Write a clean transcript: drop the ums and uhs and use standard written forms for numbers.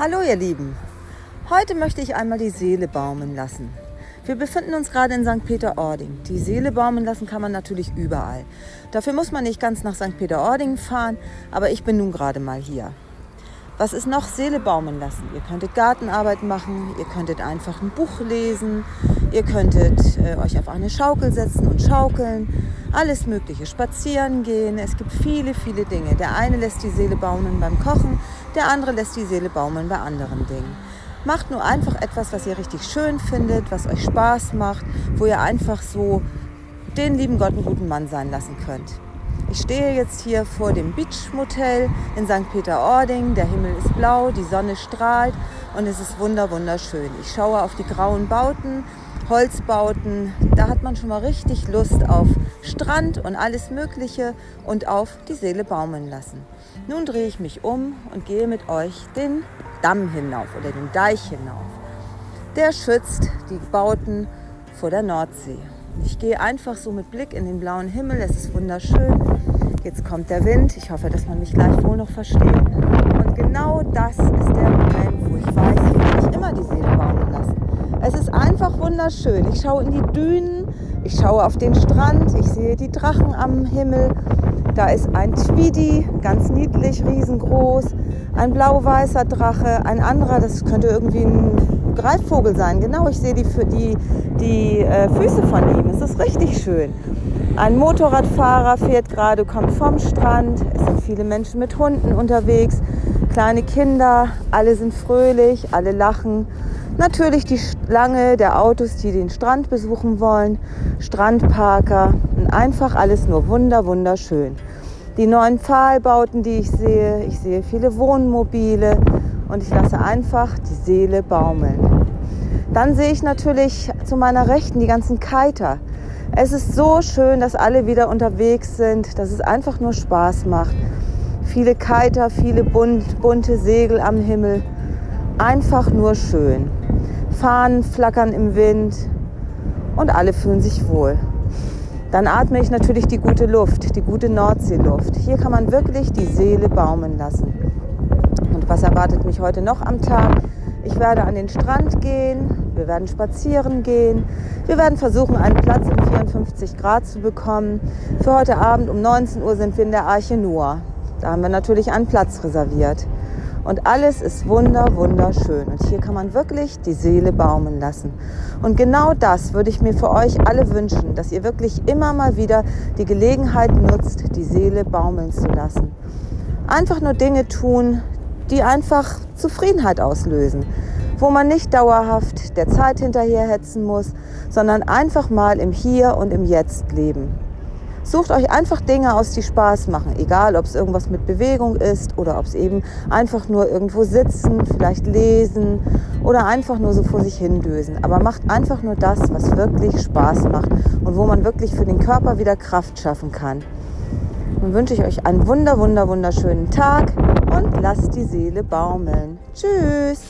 Hallo ihr Lieben, heute möchte ich einmal die Seele baumeln lassen. Wir befinden uns gerade in St. Peter-Ording. Die Seele baumeln lassen kann man natürlich überall. Dafür muss man nicht ganz nach St. Peter-Ording fahren, aber ich bin nun gerade mal hier. Was ist noch Seele baumeln lassen? Ihr könntet Gartenarbeit machen, ihr könntet einfach ein Buch lesen, ihr könntet euch auf eine Schaukel setzen und schaukeln, alles Mögliche, spazieren gehen. Es gibt viele, viele Dinge. Der eine lässt die Seele baumeln beim Kochen, der andere lässt die Seele baumeln bei anderen Dingen. Macht nur einfach etwas, was ihr richtig schön findet, was euch Spaß macht, wo ihr einfach so den lieben Gott einen guten Mann sein lassen könnt. Ich stehe jetzt hier vor dem Beach-Motel in St. Peter-Ording. Der Himmel ist blau, die Sonne strahlt und es ist wunderschön. Ich schaue auf die grauen Bauten, Holzbauten. Da hat man schon mal richtig Lust auf Strand und alles Mögliche und auf die Seele baumeln lassen. Nun drehe ich mich um und gehe mit euch den Damm hinauf oder den Deich hinauf. Der schützt die Bauten vor der Nordsee. Ich gehe einfach so mit Blick in den blauen Himmel. Es ist wunderschön. Jetzt kommt der Wind. Ich hoffe, dass man mich gleich wohl noch versteht. Und genau das ist der Moment, wo ich weiß, ich kann nicht immer die Seele baumeln lassen. Es ist einfach wunderschön. Ich schaue in die Dünen, ich schaue auf den Strand, ich sehe die Drachen am Himmel. Da ist ein Tweedy, ganz niedlich, riesengroß, ein blau-weißer Drache, ein anderer, das könnte irgendwie ein Greifvogel sein. Genau, ich sehe die Füße von ihm, es ist richtig schön. Ein Motorradfahrer fährt gerade, kommt vom Strand, es sind viele Menschen mit Hunden unterwegs, kleine Kinder, alle sind fröhlich, alle lachen. Natürlich die Schlange der Autos, die den Strand besuchen wollen, Strandparker und einfach alles nur wunderschön. Die neuen Pfahlbauten, die ich sehe viele Wohnmobile und ich lasse einfach die Seele baumeln. Dann sehe ich natürlich zu meiner Rechten die ganzen Kiter. Es ist so schön, dass alle wieder unterwegs sind, dass es einfach nur Spaß macht. Viele Kiter, viele bunte Segel am Himmel, einfach nur schön. Fahnen flackern im Wind und alle fühlen sich wohl. Dann atme ich natürlich die gute Luft, die gute Nordseeluft. Hier kann man wirklich die Seele baumeln lassen. Und was erwartet mich heute noch am Tag? Ich werde an den Strand gehen, wir werden spazieren gehen, wir werden versuchen, einen Platz um 54 Grad zu bekommen. Für heute Abend um 19 Uhr sind wir in der Arche Noah. Da haben wir natürlich einen Platz reserviert. Und alles ist wunderschön. Und hier kann man wirklich die Seele baumeln lassen. Und genau das würde ich mir für euch alle wünschen, dass ihr wirklich immer mal wieder die Gelegenheit nutzt, die Seele baumeln zu lassen. Einfach nur Dinge tun, die einfach Zufriedenheit auslösen. Wo man nicht dauerhaft der Zeit hinterherhetzen muss, sondern einfach mal im Hier und im Jetzt leben. Sucht euch einfach Dinge aus, die Spaß machen, egal ob es irgendwas mit Bewegung ist oder ob es eben einfach nur irgendwo sitzen, vielleicht lesen oder einfach nur so vor sich hindösen. Aber macht einfach nur das, was wirklich Spaß macht und wo man wirklich für den Körper wieder Kraft schaffen kann. Nun wünsche ich euch einen wunderschönen Tag und lasst die Seele baumeln. Tschüss!